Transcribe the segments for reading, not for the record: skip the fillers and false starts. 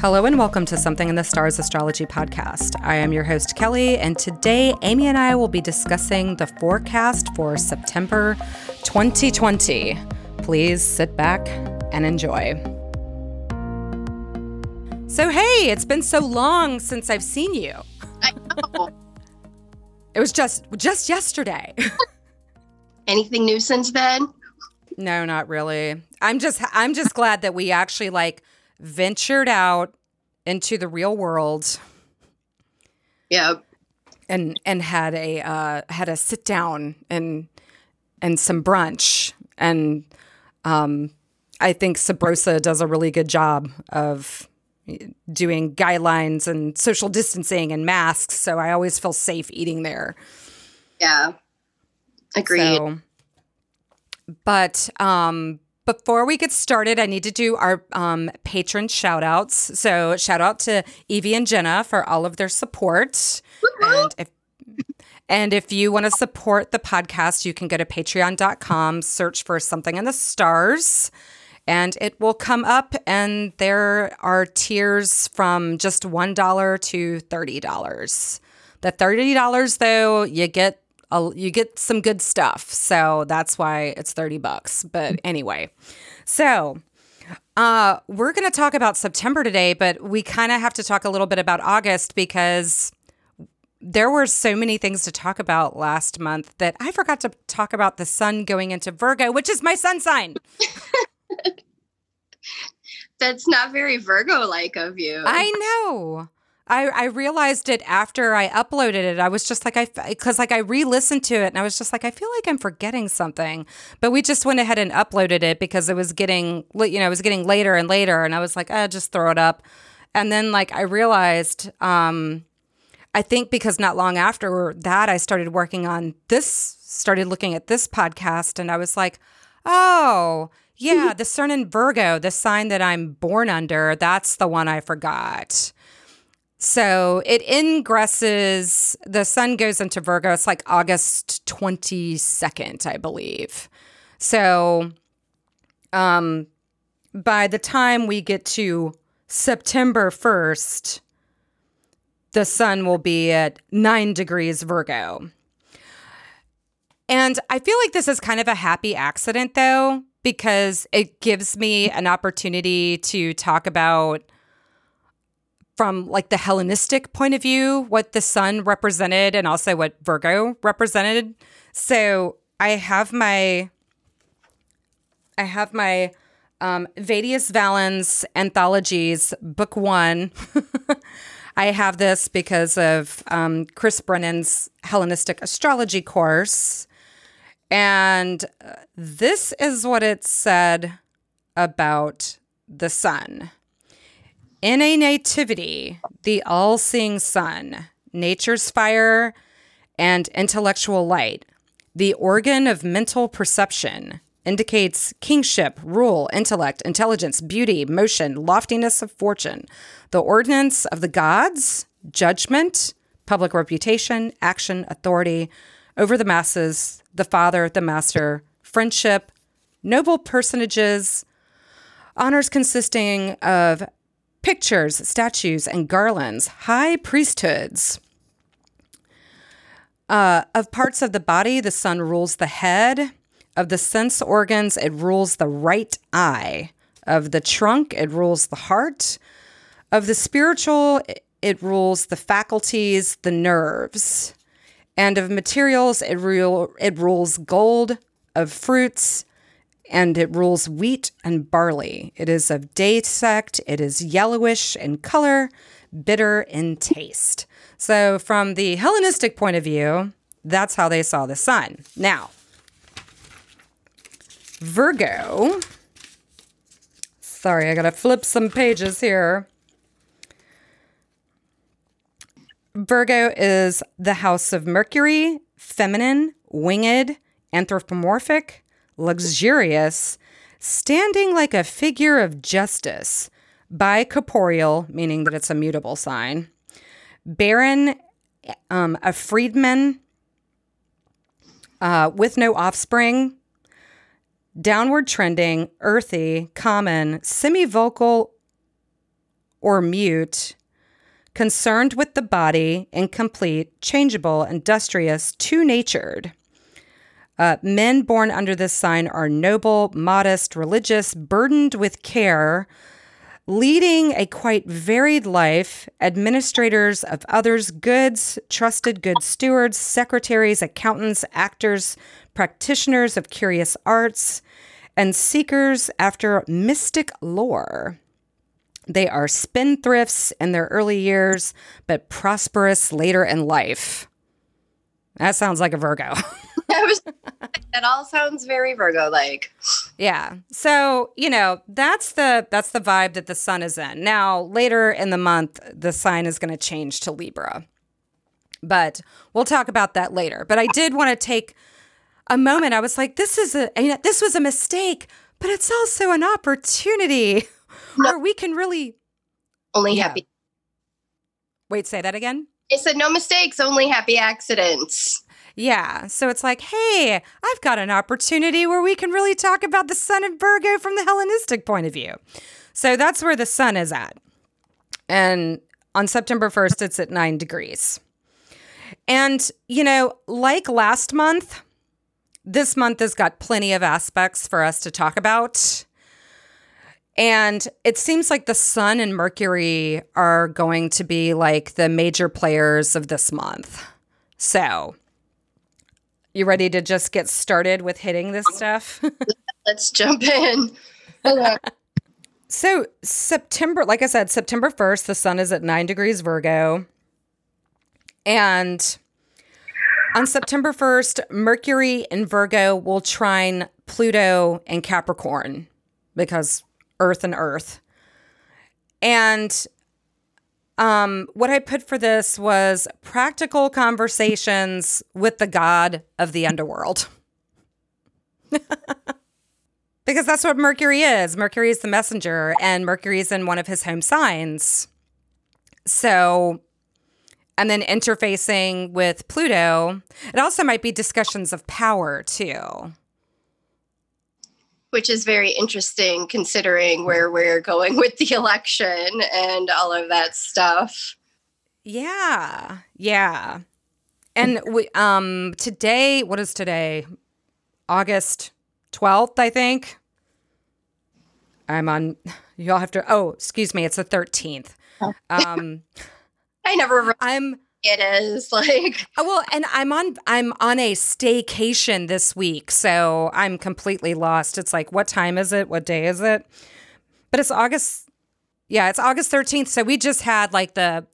Hello and welcome to Something in the Stars Astrology Podcast. I am your host, Kelly, and today Amy and I will be discussing the forecast for September 2020. Please sit back and enjoy. So hey, it's been so long since I've seen you. I know. It was just yesterday. Anything new since then? No, not really. I'm just glad that we actually ventured out into the real world. Yeah. And had a sit down and some brunch. And I think Sabrosa does a really good job of doing guidelines and social distancing and masks. So I always feel safe eating there. Yeah. Agreed. So, but, before we get started, I need to do our patron shout-outs. So shout out to Evie and Jenna for all of their support. And if you want to support the podcast, you can go to patreon.com, search for Something in the Stars, and it will come up. And there are tiers from just $1 to $30. The $30, though, you get some good stuff. So that's why it's $30. But anyway, so we're going to talk about September today, but we kind of have to talk a little bit about August because there were so many things to talk about last month that I forgot to talk about the sun going into Virgo, which is my sun sign. That's not very Virgo-like of you. I know. I realized it after I uploaded it. I was just like, I re-listened to it and I was just like, I feel like I'm forgetting something. But we just went ahead and uploaded it because it was getting later and later. And I was like, just throw it up. And then I realized, I think because not long after that, I started looking at this podcast and I was like, oh yeah, the sun in Virgo, the sign that I'm born under, that's the one I forgot. So it ingresses, the sun goes into Virgo. It's August 22nd, I believe. So by the time we get to September 1st, the sun will be at 9 degrees Virgo. And I feel like this is kind of a happy accident, though, because it gives me an opportunity to talk about from the Hellenistic point of view, what the sun represented and also what Virgo represented. So I have my Vettius Valens anthologies, book 1. I have this because of Chris Brennan's Hellenistic astrology course. And this is what it said about the sun. In a nativity, the all-seeing sun, nature's fire and intellectual light, the organ of mental perception, indicates kingship, rule, intellect, intelligence, beauty, motion, loftiness of fortune, the ordinance of the gods, judgment, public reputation, action, authority over the masses, the father, the master, friendship, noble personages, honors consisting of pictures, statues, and garlands, high priesthoods. Of parts of the body, the sun rules the head. Of the sense organs, it rules the right eye. Of the trunk, it rules the heart. Of the spiritual, it rules the faculties, the nerves. And of materials, it rules gold. Of fruits, and it rules wheat and barley. It is of date-sect. It is yellowish in color, bitter in taste. So from the Hellenistic point of view, that's how they saw the sun. Now, Virgo. Sorry, I got to flip some pages here. Virgo is the house of Mercury, feminine, winged, anthropomorphic, luxurious, standing like a figure of justice, bicorporeal, meaning that it's a mutable sign, barren, a freedman, with no offspring, downward trending, earthy, common, semi-vocal, or mute, concerned with the body, incomplete, changeable, industrious, two-natured. Men born under this sign are noble, modest, religious, burdened with care, leading a quite varied life, administrators of others' goods, trusted good stewards, secretaries, accountants, actors, practitioners of curious arts, and seekers after mystic lore. They are spendthrifts in their early years, but prosperous later in life. That sounds like a Virgo. That all sounds very Virgo-like. Yeah. So, you know, that's the vibe that the sun is in. Now, later in the month, the sign is going to change to Libra. But we'll talk about that later. But I did want to take a moment. I was like, this was a mistake, but it's also an opportunity where we can really only happy. Wait, say that again? It said no mistakes, only happy accidents. Yeah, so it's like, hey, I've got an opportunity where we can really talk about the sun in Virgo from the Hellenistic point of view. So that's where the sun is at. And on September 1st, it's at 9 degrees. And, you know, like last month, this month has got plenty of aspects for us to talk about. And it seems like the sun and Mercury are going to be like the major players of this month. So... you ready to just get started with hitting this stuff? Let's jump in. So September, like I said, September 1st, the sun is at 9 degrees Virgo. And on September 1st, Mercury in Virgo will trine Pluto in Capricorn because Earth and Earth. And what I put for this was practical conversations with the god of the underworld. Because that's what Mercury is. Mercury is the messenger, and Mercury is in one of his home signs. So, and then interfacing with Pluto. It also might be discussions of power, too. Which is very interesting considering where we're going with the election and all of that stuff. Yeah. Yeah. And we, today, what is today? August 12th, I think. Y'all have to, excuse me. It's the 13th. I never remember. It is like and I'm on a staycation this week, so I'm completely lost. It's like, what time is it? What day is it? But it's August. Yeah, it's August 13th. So we just had like the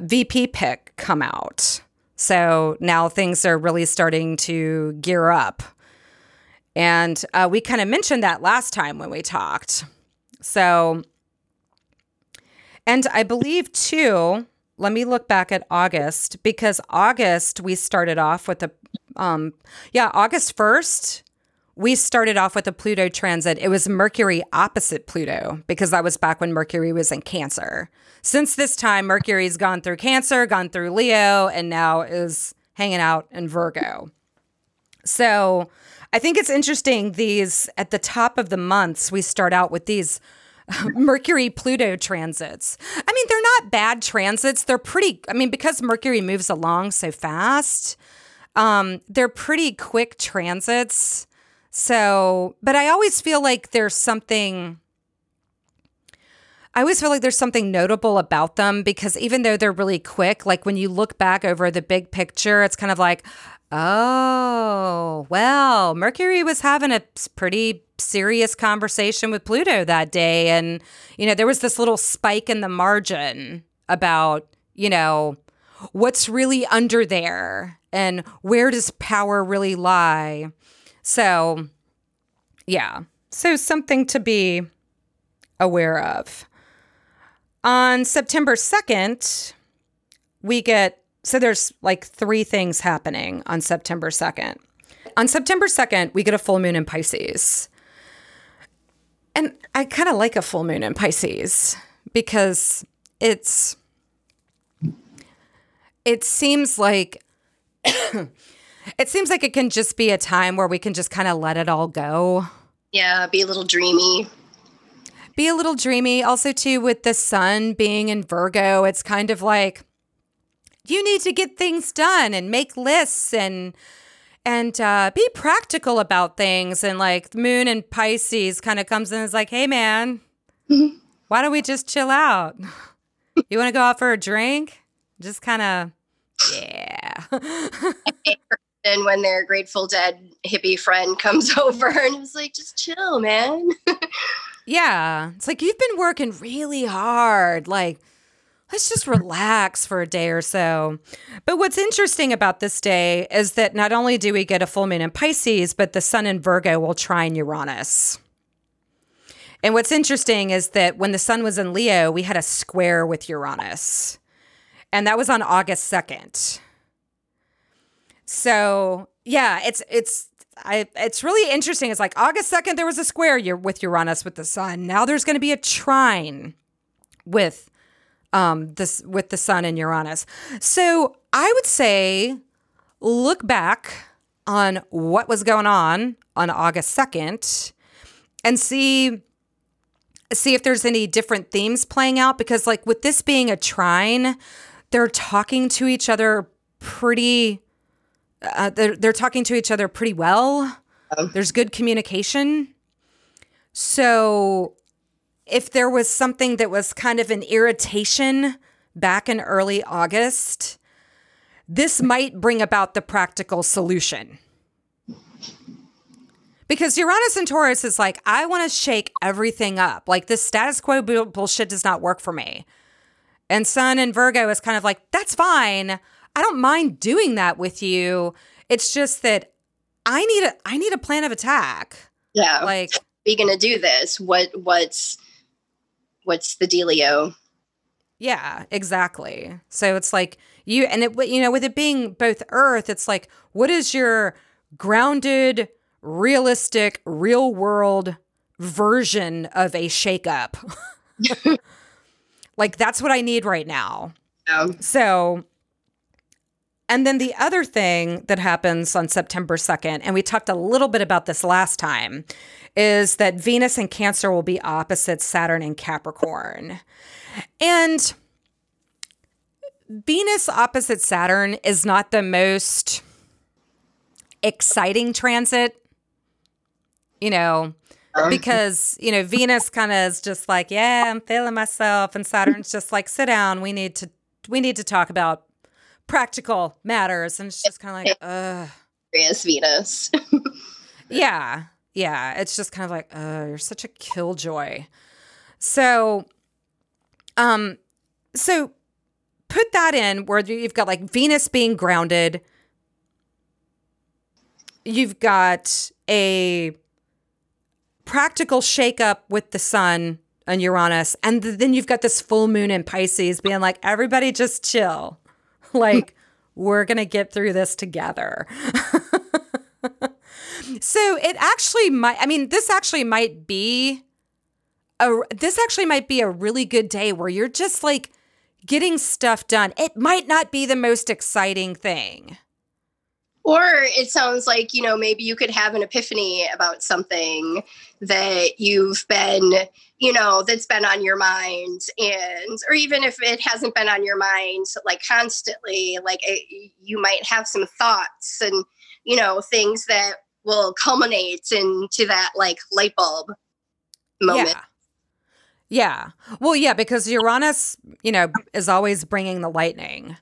VP pick come out. So now things are really starting to gear up, and we kind of mentioned that last time when we talked. So. And I believe, too, let me look back at August, because August we started off with August 1st, we started off with a Pluto transit. It was Mercury opposite Pluto, because that was back when Mercury was in Cancer. Since this time, Mercury's gone through Cancer, gone through Leo, and now is hanging out in Virgo. So I think it's interesting, these, at the top of the months, we start out with these Mercury-Pluto transits. I mean, they're not bad transits. They're pretty, I mean, because Mercury moves along so fast, they're pretty quick transits. So, but I always feel like there's something notable about them, because even though they're really quick, like when you look back over the big picture, it's kind of like, oh, well, Mercury was having a pretty serious conversation with Pluto that day. And, you know, there was this little spike in the margin about, you know, what's really under there and where does power really lie? So, yeah. So something to be aware of. On September 2nd, we get, so there's like three things happening on September 2nd. On September 2nd, we get a full moon in Pisces. And I kind of like a full moon in Pisces because it seems like it can just be a time where we can just kind of let it all go. Yeah, be a little dreamy. Be a little dreamy. Also, too, with the sun being in Virgo, it's kind of like you need to get things done and make lists and be practical about things. And like the moon in Pisces kind of comes in and is like, hey, man, why don't we just chill out? You want to go out for a drink? Just kind of, yeah. And when their Grateful Dead hippie friend comes over and is like, just chill, man. Yeah. It's like, you've been working really hard. Like, let's just relax for a day or so. But what's interesting about this day is that not only do we get a full moon in Pisces, but the sun in Virgo will trine Uranus. And what's interesting is that when the sun was in Leo, we had a square with Uranus. And that was on August 2nd. So, yeah, it's really interesting. It's like August 2nd, there was a square with Uranus with the sun. Now there's going to be a trine with the sun and Uranus. So I would say look back on what was going on August 2nd and see if there's any different themes playing out. Because like with this being a trine, they're talking to each other pretty well. There's good communication. So if there was something that was kind of an irritation back in early August, this might bring about the practical solution. Because Uranus and Taurus is like, I want to shake everything up. Like this status quo bullshit does not work for me. And Sun and Virgo is kind of like, that's fine. I don't mind doing that with you. It's just that I need a plan of attack. Yeah. Like, are we gonna do this? What's the dealio? Yeah, exactly. So it's like you and it, you know, with it being both Earth, it's like, what is your grounded, realistic, real world version of a shakeup? Like that's what I need right now. Yeah. So. And then the other thing that happens on September 2nd, and we talked a little bit about this last time, is that Venus and Cancer will be opposite Saturn and Capricorn. And Venus opposite Saturn is not the most exciting transit, you know, because, you know, Venus kind of is just like, yeah, I'm feeling myself. And Saturn's just like, sit down. We need to talk about practical matters. And it's just kind of like, ugh. Serious Venus. Yeah. Yeah. It's just kind of like, you're such a killjoy. So, so put that in where you've got like Venus being grounded. You've got a practical shakeup with the sun and Uranus. And then you've got this full moon in Pisces being like, everybody just chill. Like, we're going to get through this together. So it actually might, I mean, this actually might be a really good day where you're just like getting stuff done. It might not be the most exciting thing. Or it sounds like, you know, maybe you could have an epiphany about something that you've been, you know, that's been on your mind. And, or even if it hasn't been on your mind, like constantly, like you might have some thoughts and, you know, things that will culminate into that like light bulb moment. Yeah. Well, yeah, because Uranus, you know, is always bringing the lightning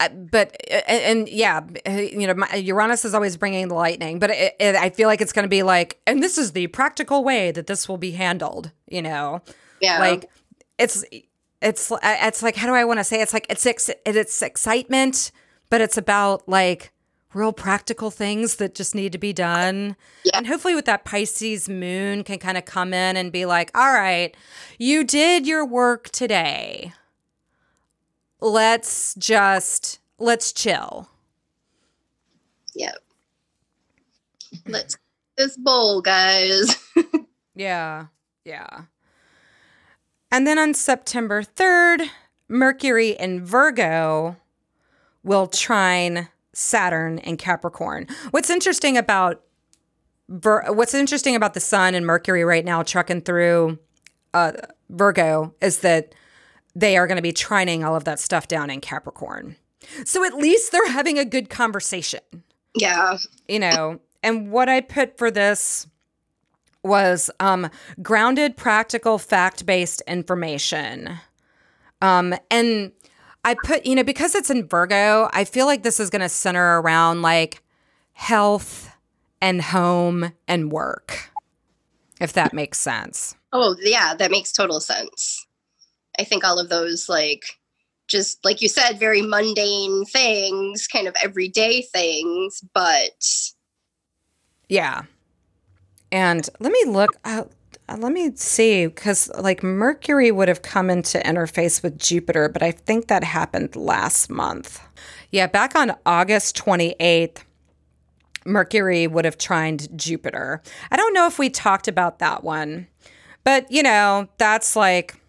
Uranus is always bringing the lightning, but I feel like it's going to be like, and this is the practical way that this will be handled, you know? Yeah. Like it's like, how do I want to say it? It's like, it's excitement, but it's about like real practical things that just need to be done. Yeah. And hopefully with that Pisces moon can kind of come in and be like, all right, you did your work today. Let's chill. Yep. Let's this bowl, guys. Yeah. Yeah. And then on September 3rd, Mercury in Virgo will trine Saturn and Capricorn. What's interesting about what's interesting about the sun and Mercury right now trucking through Virgo is that they are going to be trining all of that stuff down in Capricorn. So at least they're having a good conversation. Yeah. You know, and what I put for this was grounded, practical, fact-based information. And I put, you know, because it's in Virgo, I feel like this is going to center around like health and home and work, if that makes sense. Oh, yeah, that makes total sense. I think all of those, like, just like you said, very mundane things, kind of everyday things, but. Yeah. And let me look, let me see, because like Mercury would have come into interface with Jupiter, but I think that happened last month. Yeah, back on August 28th, Mercury would have trined Jupiter. I don't know if we talked about that one, but you know, that's like,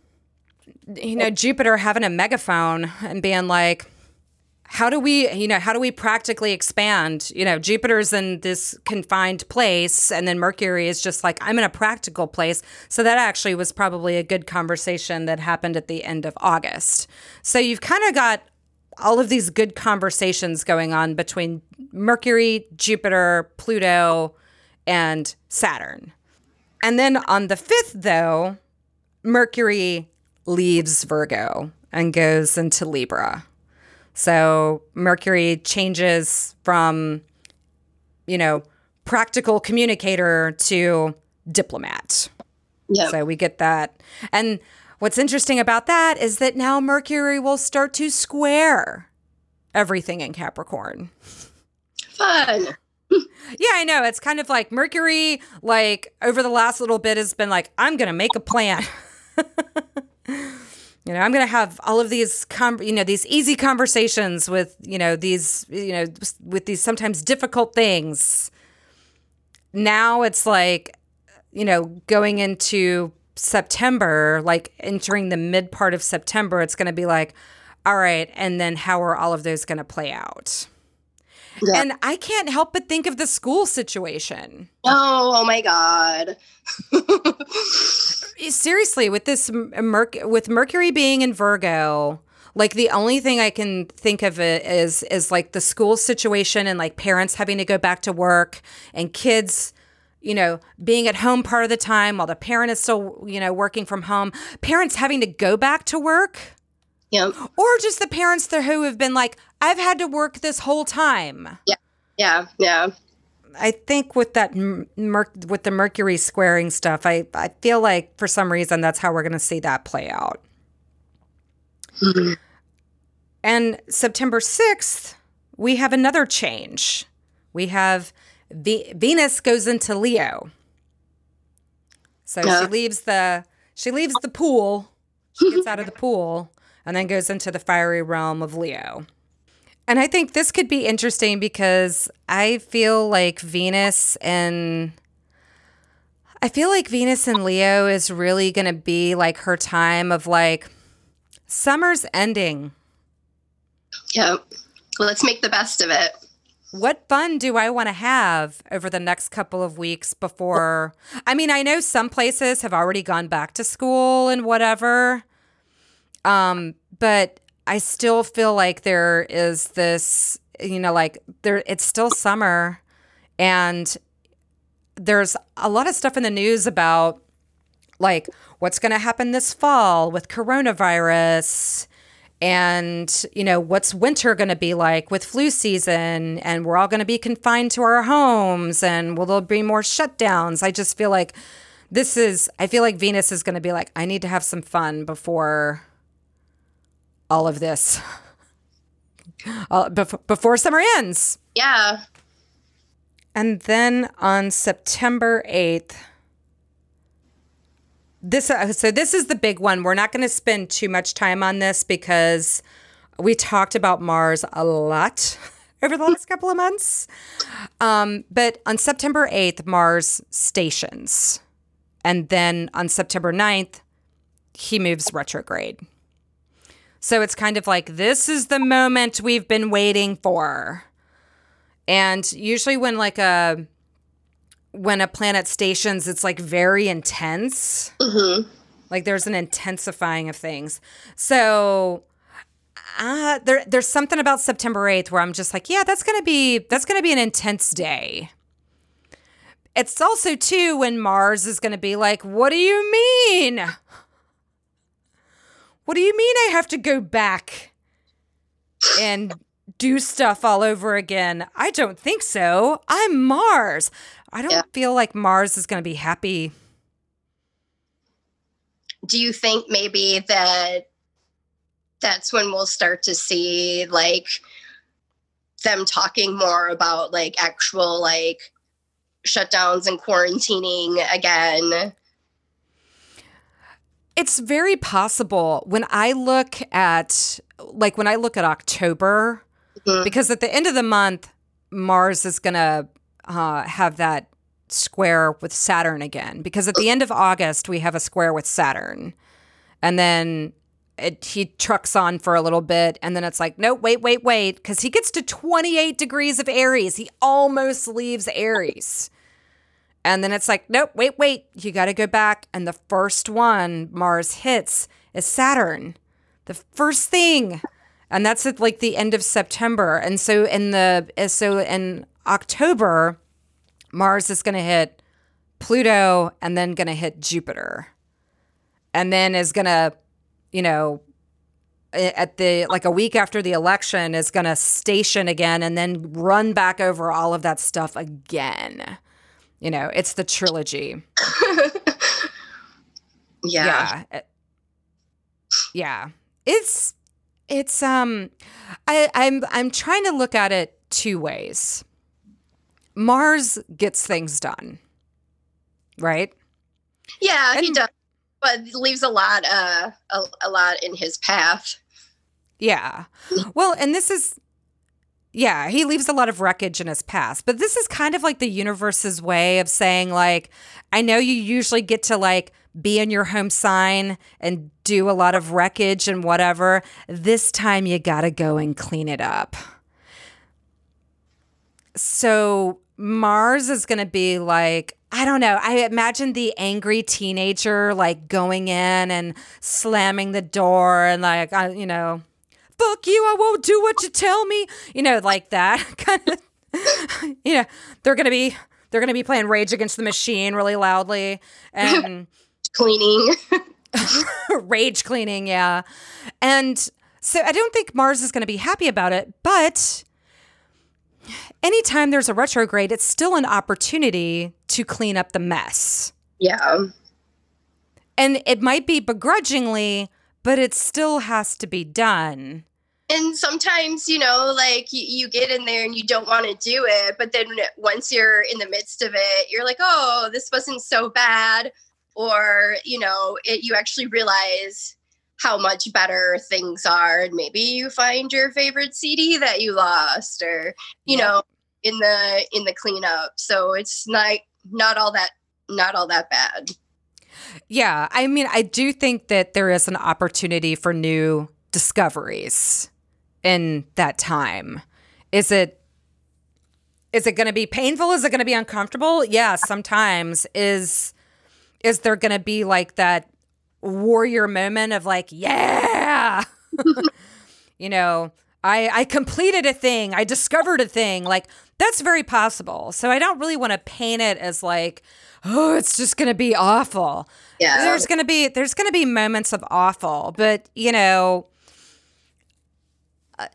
you know, Jupiter having a megaphone and being like, how do we practically expand? You know, Jupiter's in this confined place, and then Mercury is just like, I'm in a practical place. So that actually was probably a good conversation that happened at the end of August. So you've kind of got all of these good conversations going on between Mercury, Jupiter, Pluto, and Saturn. And then on the 5th, though, Mercury leaves Virgo and goes into Libra. So Mercury changes from, you know, practical communicator to diplomat. Yep. So we get that. And what's interesting about that is that now Mercury will start to square everything in Capricorn. Fun. Yeah, I know. It's kind of like Mercury, like over the last little bit has been like, I'm going to make a plan. You know, I'm going to have all of these, these easy conversations with, with these sometimes difficult things. Now it's like, you know, going into September, like entering the mid part of September, it's going to be like, all right, and then how are all of those going to play out? Yeah. And I can't help but think of the school situation. Oh my God. Seriously, with this with Mercury being in Virgo, like the only thing I can think of it is like the school situation and like parents having to go back to work and kids, you know, being at home part of the time while the parent is still, you know, working from home, parents having to go back to work. Yep. Or just the parents there who have been like, I've had to work this whole time. Yeah. Yeah. Yeah. I think with that, with the Mercury squaring stuff, I feel like for some reason that's how we're going to see that play out. Mm-hmm. And September 6th, we have another change. We have Venus goes into Leo. So yeah. She leaves the pool. She gets out of the pool and then goes into the fiery realm of Leo. And I think this could be interesting because I feel like Venus and Leo is really going to be like her time of like summer's ending. Yeah. Well, let's make the best of it. What fun do I want to have over the next couple of weeks before? I mean, I know some places have already gone back to school and whatever. But I still feel like there is this, you know, like there, it's still summer and there's a lot of stuff in the news about like what's going to happen this fall with coronavirus and, you know, what's winter going to be like with flu season and we're all going to be confined to our homes and will there be more shutdowns? I just feel like Venus is going to be like, I need to have some fun before all of this, before summer ends. Yeah. And then on September 8th, so this is the big one. We're not going to spend too much time on this because we talked about Mars a lot over the last couple of months. But on September 8th, Mars stations. And then on September 9th, he moves retrograde. So it's kind of like, this is the moment we've been waiting for. And usually when like a when a planet stations, it's like very intense. Mm-hmm. Like there's an intensifying of things. So there's something about September 8th where I'm just like, yeah, that's gonna be an intense day. It's also too when Mars is gonna be like, what do you mean? What do you mean I have to go back and do stuff all over again? I don't think so. I'm Mars. I don't feel like Mars is going to be happy. Do you think maybe that's when we'll start to see like them talking more about like actual like shutdowns and quarantining again? It's very possible. When I look at October, mm-hmm. because at the end of the month, Mars is going to have that square with Saturn again. Because at the end of August, we have a square with Saturn. And then he trucks on for a little bit. And then it's like, no, wait. Because he gets to 28 degrees of Aries. He almost leaves Aries. And then it's like, nope, wait, you got to go back. And the first one Mars hits is Saturn, the first thing. And that's at like the end of September. And so in October, Mars is going to hit Pluto and then going to hit Jupiter. And then is going to, you know, at the like a week after the election is going to station again and then run back over all of that stuff again. You know, it's the trilogy. Yeah. It's I'm trying to look at it two ways. Mars gets things done, right? Yeah, and, he does, but leaves a lot in his path. Yeah. Well, and this is. Yeah, he leaves a lot of wreckage in his past. But this is kind of like the universe's way of saying, like, I know you usually get to, like, be in your home sign and do a lot of wreckage and whatever. This time you gotta go and clean it up. So Mars is gonna be like, I don't know. I imagine the angry teenager, like, going in and slamming the door and, like, you know... Fuck you, I won't do what you tell me. You know, like that. Kind of, you know, they're gonna be playing Rage Against the Machine really loudly and cleaning. Rage cleaning, yeah. And so I don't think Mars is gonna be happy about it, but anytime there's a retrograde, it's still an opportunity to clean up the mess. Yeah. And it might be begrudgingly, but it still has to be done. And sometimes, you know, like you get in there and you don't want to do it. But then once you're in the midst of it, you're like, oh, this wasn't so bad. Or, you know, you actually realize how much better things are. And maybe you find your favorite CD that you lost or, you know, in the cleanup. So it's not all that bad. Yeah, I mean, I do think that there is an opportunity for new discoveries in that time. Is it going to be painful? Is it going to be uncomfortable? Yeah, sometimes. Is there going to be like that warrior moment of like, yeah, you know, I completed a thing. I discovered a thing. Like, that's very possible. So I don't really want to paint it as like, oh, it's just going to be awful. Yeah. There's going to be moments of awful, but you know,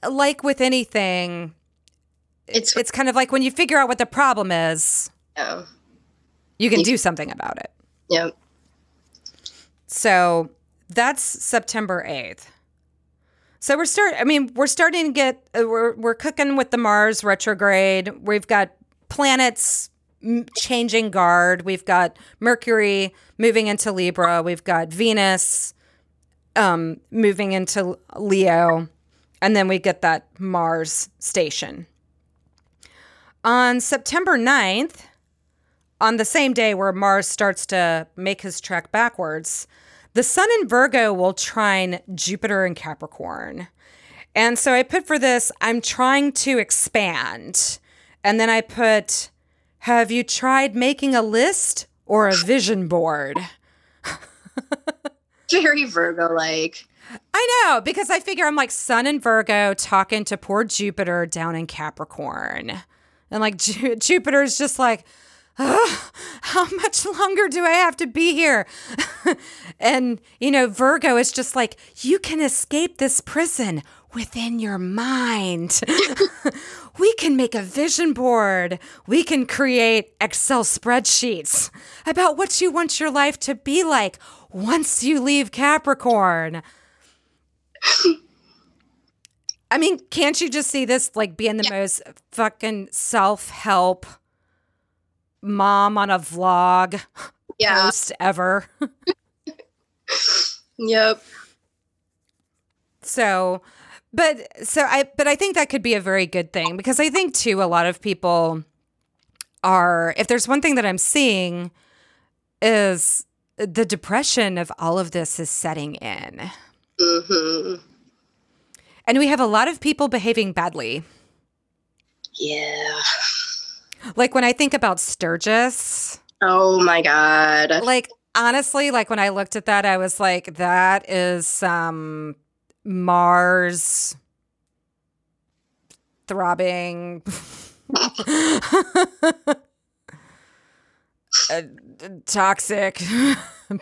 like with anything, it's kind of like when you figure out what the problem is, you can do something about it. Yeah. So that's September 8th. So we're starting to get we're cooking with the Mars retrograde. We've got planets changing guard. We've got Mercury moving into Libra. We've got Venus moving into Leo, and then we get that Mars station. On September 9th, on the same day where Mars starts to make his trek backwards, the sun in Virgo will trine Jupiter in Capricorn. And so I put for this, I'm trying to expand. And then I put Have you tried making a list or a vision board? Very Virgo-like. I know, because I figure I'm like Sun in Virgo talking to poor Jupiter down in Capricorn. And like Jupiter's just like, oh, how much longer do I have to be here? And, you know, Virgo is just like, you can escape this prison within your mind. We can make a vision board. We can create Excel spreadsheets about what you want your life to be like once you leave Capricorn. I mean, can't you just see this like being the most fucking self-help mom on a vlog post ever? Yep. So I think that could be a very good thing, because I think too a lot of people are, if there's one thing that I'm seeing, is the depression of all of this is setting in. Mm-hmm. And we have a lot of people behaving badly. Yeah. Like when I think about Sturgis. Oh my God. Like honestly, like when I looked at that, I was like, that is some Mars throbbing toxic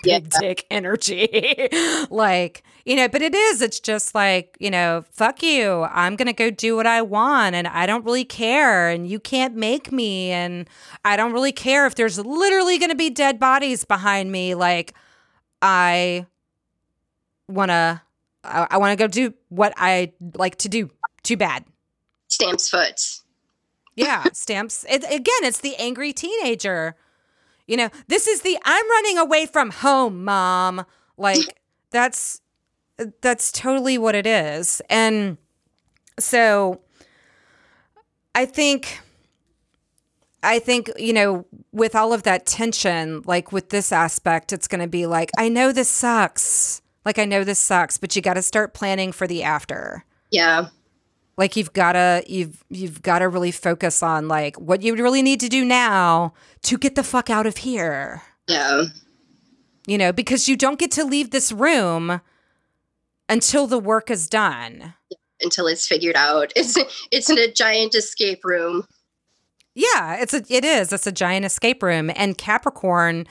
big dick energy. Like, you know, but it is, it's just like, you know, fuck you. I'm going to go do what I want and I don't really care and you can't make me and I don't really care if there's literally going to be dead bodies behind me. Like, I want to go do what I like to do. Too bad. Stamps foot. Yeah, stamps. Again, it's the angry teenager. You know, this is the I'm running away from home, mom. Like, that's totally what it is. And so I think, you know, with all of that tension, like with this aspect, it's going to be like, I know this sucks. Like, I know this sucks, but you got to start planning for the after. Yeah. Like you've got to really focus on like what you really need to do now to get the fuck out of here. Yeah. You know, because you don't get to leave this room until the work is done. Until it's figured out. It's in a giant escape room. Yeah, it is. It's a giant escape room. And Capricorn,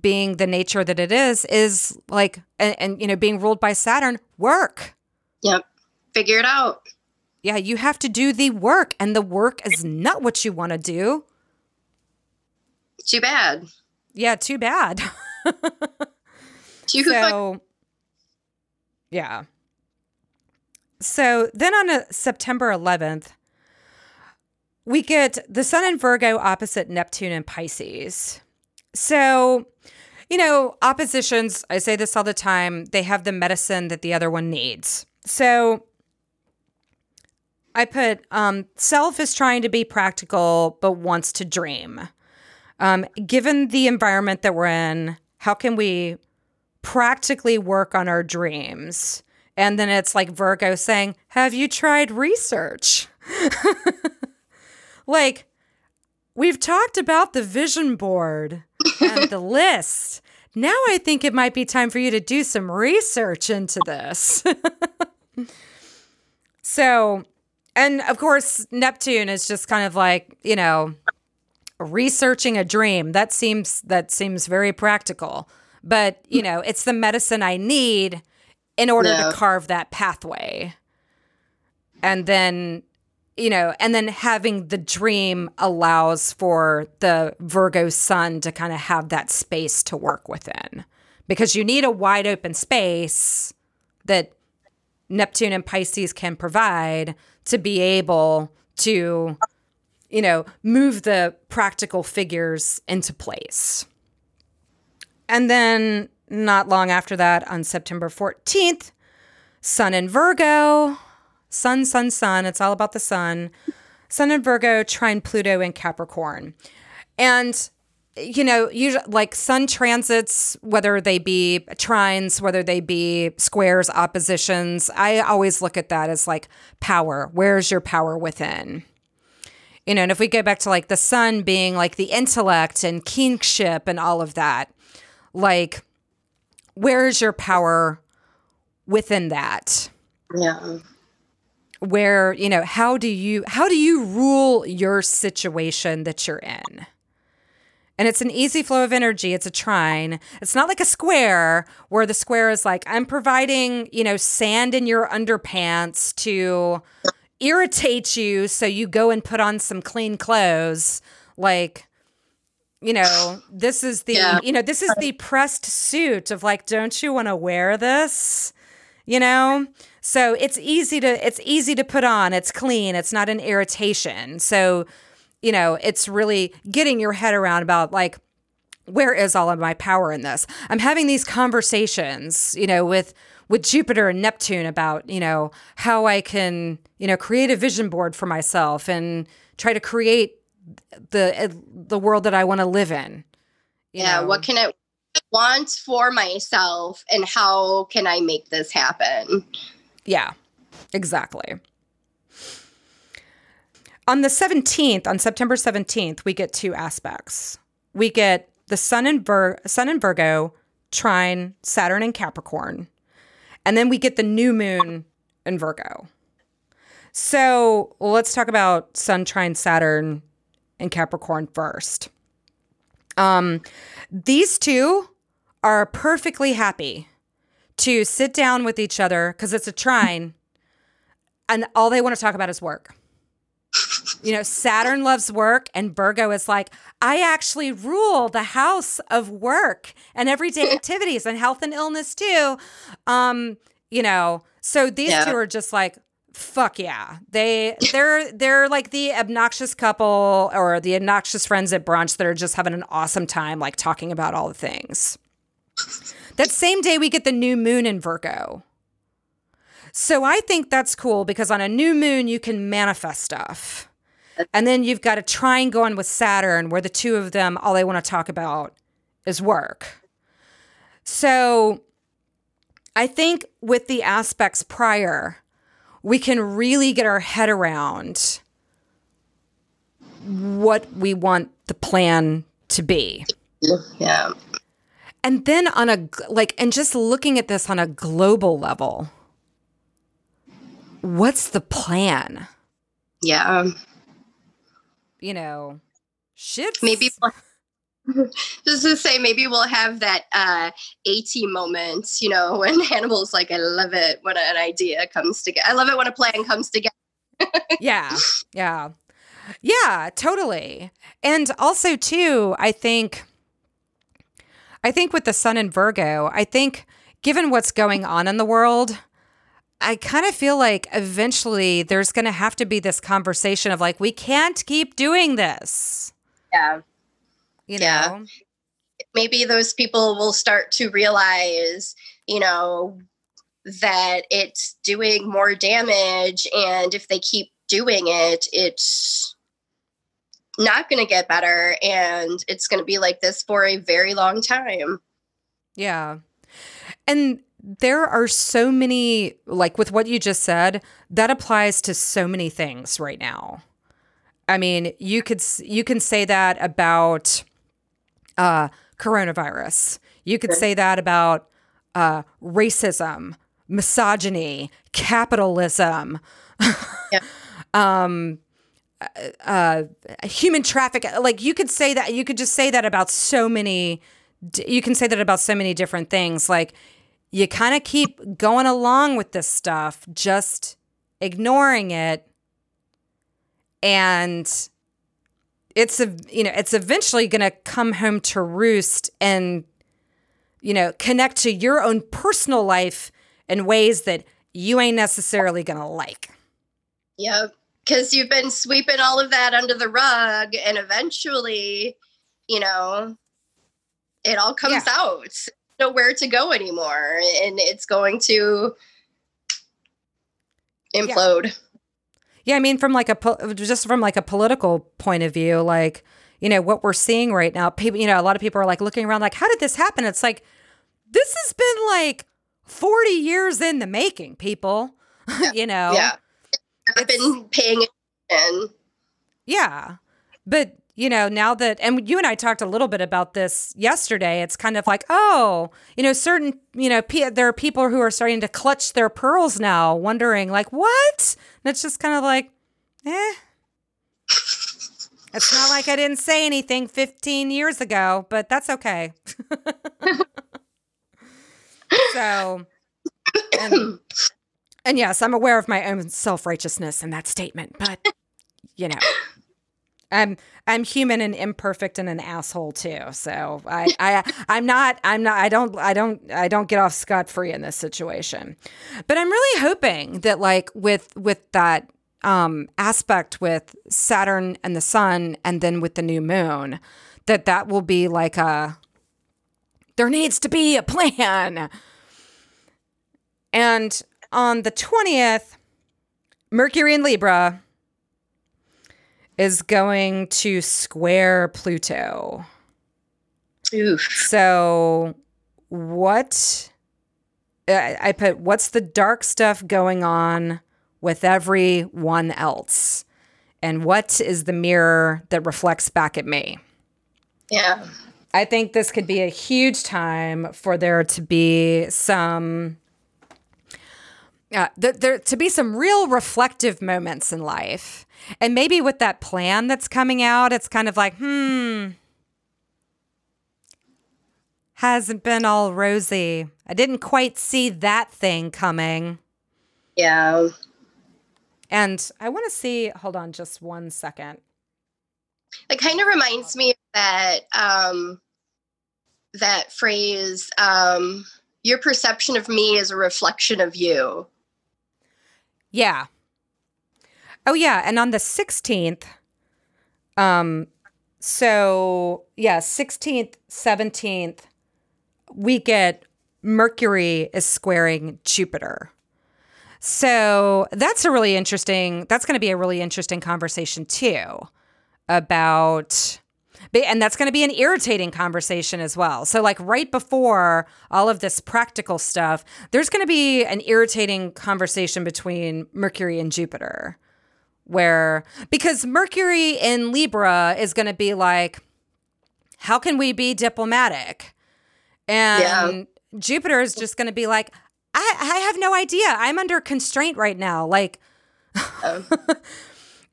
being the nature that it is like, and you know, being ruled by Saturn, work. Yep. Figure it out. Yeah, you have to do the work, and the work is not what you want to do. Too bad. Yeah, too bad. Yeah. So then on September 11th, we get the Sun in Virgo opposite Neptune in Pisces. So, you know, oppositions, I say this all the time, they have the medicine that the other one needs. So I put, self is trying to be practical, but wants to dream. Given the environment that we're in, how can we practically work on our dreams? And then it's like Virgo saying, have you tried research? Like, we've talked about the vision board and the list. Now I think it might be time for you to do some research into this. So... And, of course, Neptune is just kind of like, you know, researching a dream. That seems very practical. But, you know, it's the medicine I need in order to carve that pathway. And then, you know, and then having the dream allows for the Virgo sun to kind of have that space to work within. Because you need a wide open space that Neptune and Pisces can provide to be able to, you know, move the practical figures into place. And then not long after that, on September 14th, Sun in Virgo, sun, it's all about the sun. Sun in Virgo, trine Pluto in Capricorn. And, you know, usually like sun transits, whether they be trines, whether they be squares, oppositions, I always look at that as like power. Where's your power within? You know, and if we go back to like the sun being like the intellect and kingship and all of that, like, where is your power within that? Yeah. Where, you know, how do you rule your situation that you're in? And it's an easy flow of energy. It's a trine. It's not like a square where the square is like, I'm providing, you know, sand in your underpants to irritate you so you go and put on some clean clothes. Like, you know, this is the, you know, this is the pressed suit of like, don't you want to wear this? You know? So it's easy to put on. It's clean. It's not an irritation. So, you know, it's really getting your head around about like, where is all of my power in this? I'm having these conversations, you know, with Jupiter and Neptune about, you know, how I can, you know, create a vision board for myself and try to create the world that I want to live in. You know? What can I want for myself and how can I make this happen? Yeah, exactly. On the 17th, on September 17th, we get two aspects. We get the Sun in Virgo, trine Saturn in Capricorn, and then we get the new moon in Virgo. So let's talk about Sun trine Saturn in Capricorn first. These two are perfectly happy to sit down with each other because it's a trine, and all they want to talk about is work. You know, Saturn loves work, and Virgo is like, I actually rule the house of work and everyday activities and health and illness too. You know, so these two are just like, fuck yeah. They're like the obnoxious couple or the obnoxious friends at brunch that are just having an awesome time, like talking about all the things. That same day we get the new moon in Virgo. So I think that's cool because on a new moon, you can manifest stuff. And then you've got a trine going with Saturn where the two of them, all they want to talk about is work. So I think with the aspects prior, we can really get our head around what we want the plan to be. Yeah. And then on a, like, and just looking at this on a global level, what's the plan? Yeah. You know, shit. Maybe we'll, just to say, maybe we'll have that AT moment, you know, when Hannibal's like, I love it when an idea comes together. I love it when a plan comes together. Yeah. Yeah. Yeah, totally. And also, too, I think with the sun in Virgo, I think given what's going on in the world, I kind of feel like eventually there's going to have to be this conversation of like, we can't keep doing this. Yeah. You know? Yeah. Maybe those people will start to realize, you know, that it's doing more damage. And if they keep doing it, it's not going to get better. And it's going to be like this for a very long time. Yeah. And there are so many, like with what you just said, that applies to so many things right now. I mean, you can say that about coronavirus. You could say that about racism, misogyny, capitalism, human trafficking. Like you could say that. You could just say that about so many. You can say that about so many different things. Like, you kind of keep going along with this stuff, just ignoring it. And it's eventually going to come home to roost and, you know, connect to your own personal life in ways that you ain't necessarily going to like. Yeah, because you've been sweeping all of that under the rug and eventually, you know, it all comes out. Know where to go anymore, and it's going to implode. Yeah, I mean, from like a political point of view, like, you know, what we're seeing right now, people, you know, a lot of people are like looking around, like, how did this happen? It's like, this has been like 40 years in the making, people. You know, yeah, I've been paying attention. Yeah. But, you know, now that, and you and I talked a little bit about this yesterday, it's kind of like, oh, you know, certain, you know, there are people who are starting to clutch their pearls now, wondering like, what? And it's just kind of like, eh. It's not like I didn't say anything 15 years ago, but that's okay. So, and yes, I'm aware of my own self-righteousness in that statement, but you know, I'm human and imperfect and an asshole too. So I don't get off scot-free in this situation, but I'm really hoping that like with that, aspect with Saturn and the sun, and then with the new moon, that will be like there needs to be a plan. And on the 20th, Mercury in Libra is going to square Pluto. Oof. So what I put, what's the dark stuff going on with everyone else, and what is the mirror that reflects back at me? Yeah. I think this could be a huge time for there to be some real reflective moments in life. And maybe with that plan that's coming out, it's kind of like, hasn't been all rosy. I didn't quite see that thing coming. Yeah. And I want to see, hold on just one second. It kind of reminds me of that phrase, your perception of me is a reflection of you. Yeah. Oh, yeah. And on the 16th, 16th, 17th, we get Mercury is squaring Jupiter. So that's going to be a really interesting conversation too about, and that's going to be an irritating conversation as well. So like right before all of this practical stuff, there's going to be an irritating conversation between Mercury and Jupiter because Mercury in Libra is going to be like, how can we be diplomatic? And Jupiter is just going to be like, I have no idea. I'm under constraint right now. Like,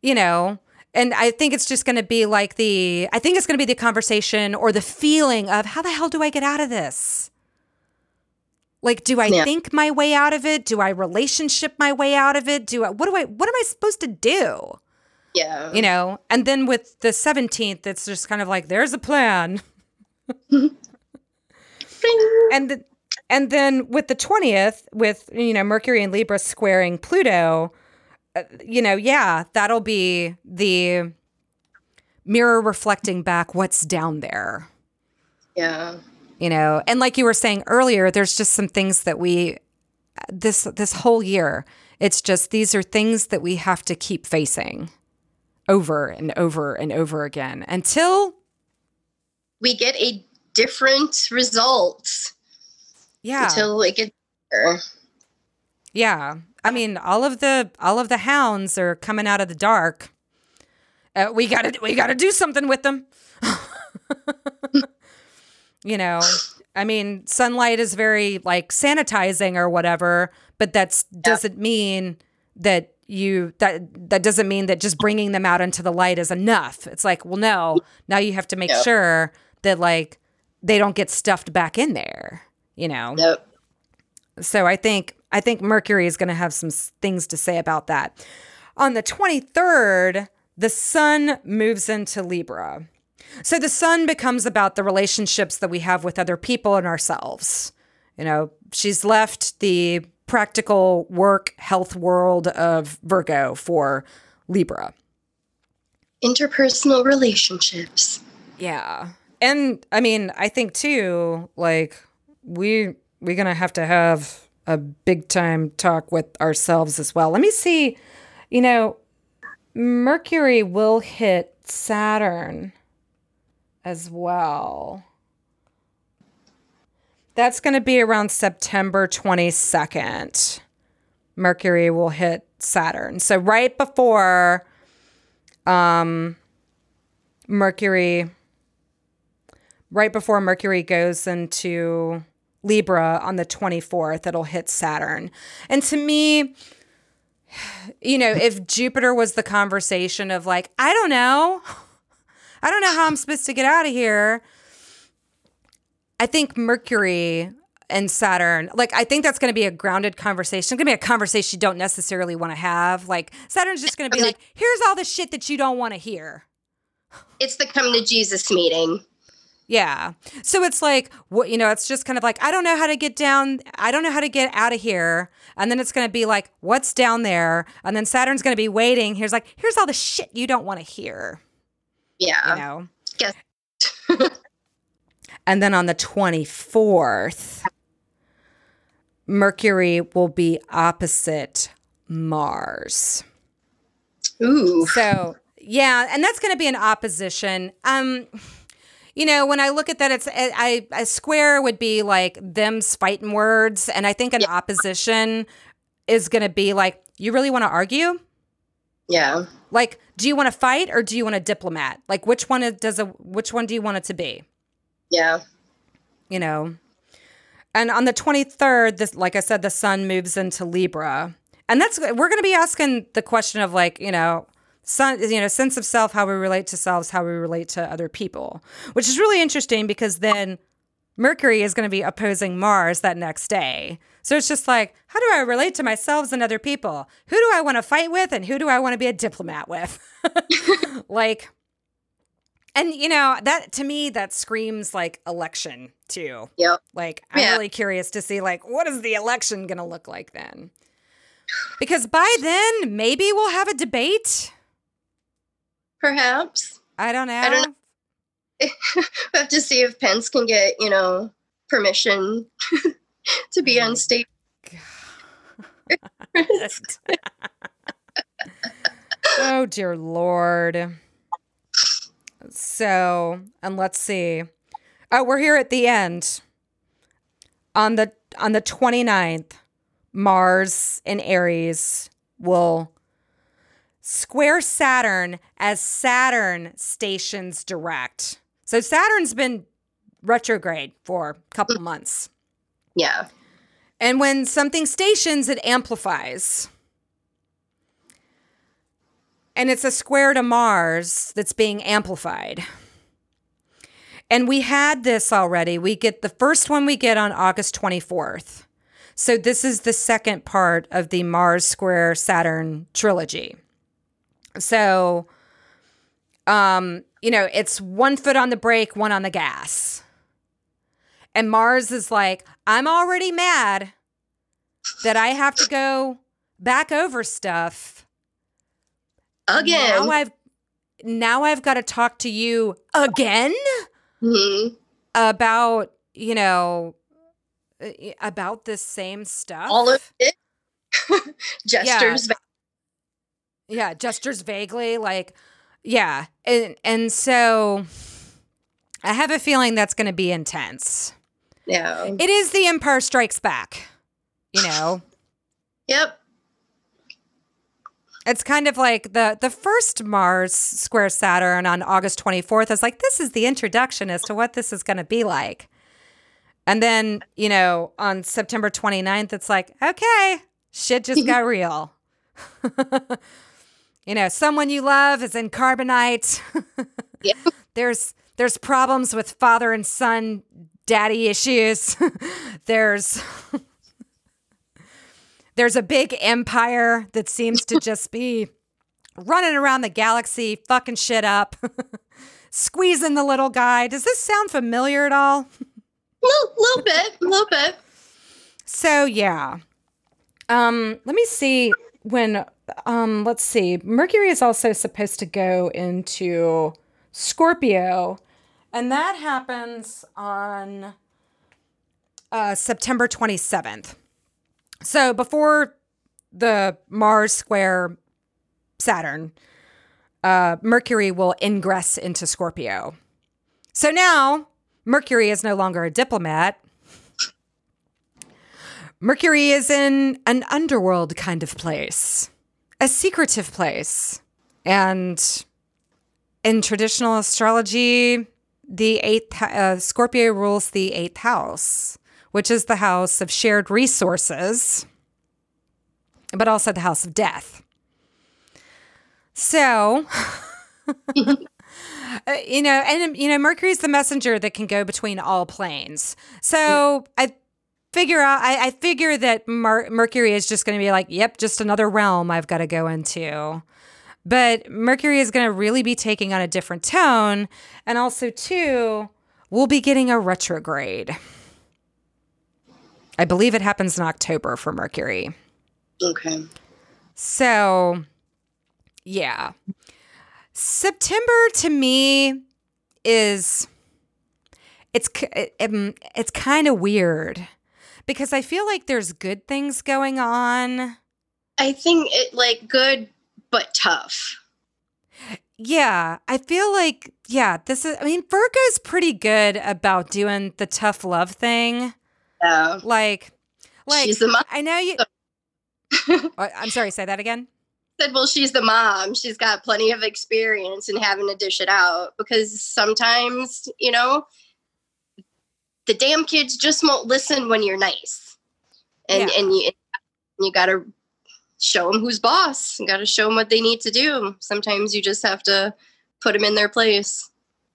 you know, and I think it's just going to be like the conversation or the feeling of how the hell do I get out of this? Like, do I think my way out of it? Do I relationship my way out of it? What am I supposed to do? Yeah. You know, and then with the 17th, it's just kind of like, there's a plan. And then with the 20th, with, you know, Mercury in Libra squaring Pluto, that'll be the mirror reflecting back what's down there. Yeah. You know, and like you were saying earlier, there's just some things that this whole year, it's just these are things that we have to keep facing over and over and over again until we get a different result. Yeah. Until it gets better. Yeah. I mean, all of the hounds are coming out of the dark. We gotta do something with them. You know, I mean, sunlight is very like sanitizing or whatever, but that doesn't mean that just bringing them out into the light is enough. It's like, well, no, now you have to make sure that like they don't get stuffed back in there. You know, yep. So I think Mercury is going to have some things to say about that. On the 23rd, the sun moves into Libra. So the sun becomes about the relationships that we have with other people and ourselves. You know, she's left the practical work health world of Virgo for Libra. Interpersonal relationships. Yeah. And I mean, I think too, like, we're going to have a big time talk with ourselves as well. Let me see, you know, Mercury will hit Saturn as well. That's going to be around September 22nd. Mercury will hit Saturn. So right before Mercury, right before Mercury goes into Libra on the 24th, it'll hit Saturn. And to me, you know, if Jupiter was the conversation of like, I don't know how I'm supposed to get out of here, I think Mercury and Saturn, like, I think that's going to be a grounded conversation. It's going to be a conversation you don't necessarily want to have. Like, Saturn's just going to be like, here's all the shit that you don't want to hear. It's the come to Jesus meeting. Yeah. So it's like, you know, it's just kind of like, I don't know how to get down. I don't know how to get out of here. And then it's going to be like, what's down there? And then Saturn's going to be waiting. Here's like, here's all the shit you don't want to hear. Yeah. You know? Yes. And then on the 24th, Mercury will be opposite Mars. Ooh. So, yeah, and that's going to be an opposition. You know, when I look at that, it's a square would be like them fighting words, and I think an opposition is going to be like, you really want to argue? Yeah. Like, do you want to fight or do you want to diplomat? Like, which one do you want it to be? Yeah. You know, and on the 23rd, this, like I said, the sun moves into Libra, and we're going to be asking the question of like, you know, sense of self, how we relate to selves, how we relate to other people, which is really interesting because then Mercury is going to be opposing Mars that next day. So it's just like, how do I relate to myself and other people? Who do I want to fight with and who do I want to be a diplomat with? Like, and you know, that to me, that screams like election too. Yep. Like, I'm really curious to see like, what is the election going to look like then? Because by then, maybe we'll have a debate. Perhaps. I don't know. We'll have to see if Pence can get, you know, permission to be on stage. Oh, dear Lord. So, and let's see. Oh, we're here at the end. On the 29th, Mars in Aries will square Saturn as Saturn stations direct. So Saturn's been retrograde for a couple months. Yeah. And when something stations, it amplifies. And it's a square to Mars that's being amplified. And we had this already. We get the first one we get on August 24th. So this is the second part of the Mars square Saturn trilogy. So, you know, it's one foot on the brake, one on the gas. And Mars is like, I'm already mad that I have to go back over stuff again. Now I've got to talk to you again about, you know, about this same stuff. All of it. Gestures. Yeah. Yeah, gestures vaguely, like, yeah. And so I have a feeling that's going to be intense. Yeah. It is the Empire Strikes Back, you know? Yep. It's kind of like the first Mars square Saturn on August 24th. I was like, this is the introduction as to what this is going to be like. And then, you know, on September 29th, it's like, okay, shit just got real. You know, someone you love is in carbonite. Yeah. There's problems with father and son, daddy issues. There's a big empire that seems to just be running around the galaxy, fucking shit up, squeezing the little guy. Does this sound familiar at all? A little bit. So yeah, let me see. When, let's see, Mercury is also supposed to go into Scorpio, and that happens on September 27th. So before the Mars square Saturn, Mercury will ingress into Scorpio. So now Mercury is no longer a diplomat. Mercury is in an underworld kind of place, a secretive place. And In traditional astrology, the eighth Scorpio rules the eighth house, which is the house of shared resources, but also the house of death. So, Mercury's the messenger that can go between all planes. So I figure that Mercury is just going to be like, yep, just another realm I've got to go into. But Mercury is going to really be taking on a different tone. And also, too, we'll be getting a retrograde. I believe it happens in October for Mercury. Okay. So, yeah. September to me is, it's kind of weird. Because I feel like there's good things going on. I think it like good, but tough. Yeah. I feel like, Virgo's pretty good about doing the tough love thing. Yeah. Like she's the mom. I know you. I'm sorry. Say that again. I said, well, she's the mom. She's got plenty of experience in having to dish it out because sometimes, the damn kids just won't listen when you're nice, and you got to show them who's boss. You got to show them what they need to do. Sometimes you just have to put them in their place.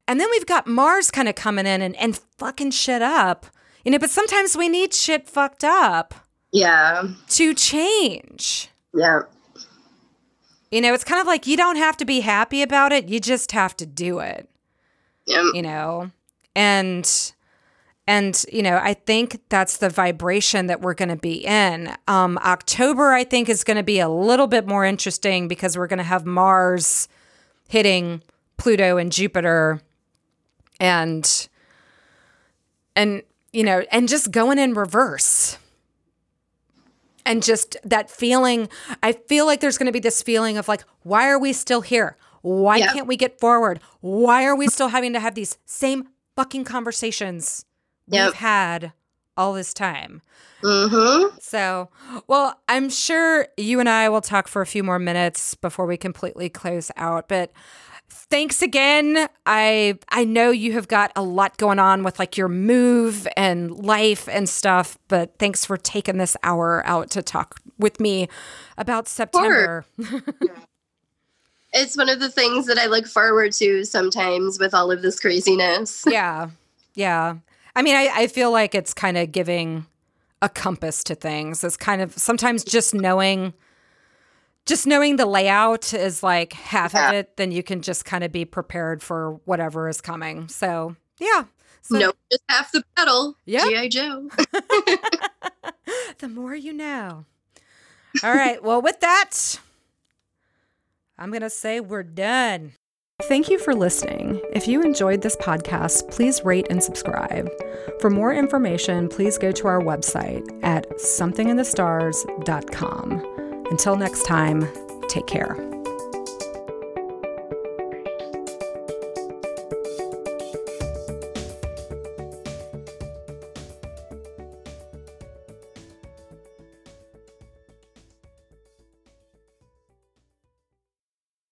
And then we've got Mars kind of coming in and fucking shit up, But sometimes we need shit fucked up. Yeah. To change. Yeah. It's kind of like you don't have to be happy about it. You just have to do it. Yeah. And I think that's the vibration that we're going to be in. October, I think, is going to be a little bit more interesting because we're going to have Mars hitting Pluto and Jupiter and just going in reverse. And just that feeling, I feel like there's going to be this feeling of like, why are we still here? Why can't we get forward? Why are we still having to have these same fucking conversations? We've had all this time. Mm-hmm. So, well, I'm sure you and I will talk for a few more minutes before we completely close out. But thanks again. I know you have got a lot going on with like your move and life and stuff. But thanks for taking this hour out to talk with me about September. It's one of the things that I look forward to sometimes with all of this craziness. Yeah. Yeah. I feel like it's kind of giving a compass to things. It's kind of sometimes just knowing the layout is like half of it. Then you can just kind of be prepared for whatever is coming. So, yeah. So, no, just half the battle. Yeah. G.I. Joe. The more you know. All right. Well, with that, I'm going to say we're done. Thank you for listening. If you enjoyed this podcast, please rate and subscribe. For more information, please go to our website at somethinginthestars.com. Until next time, take care.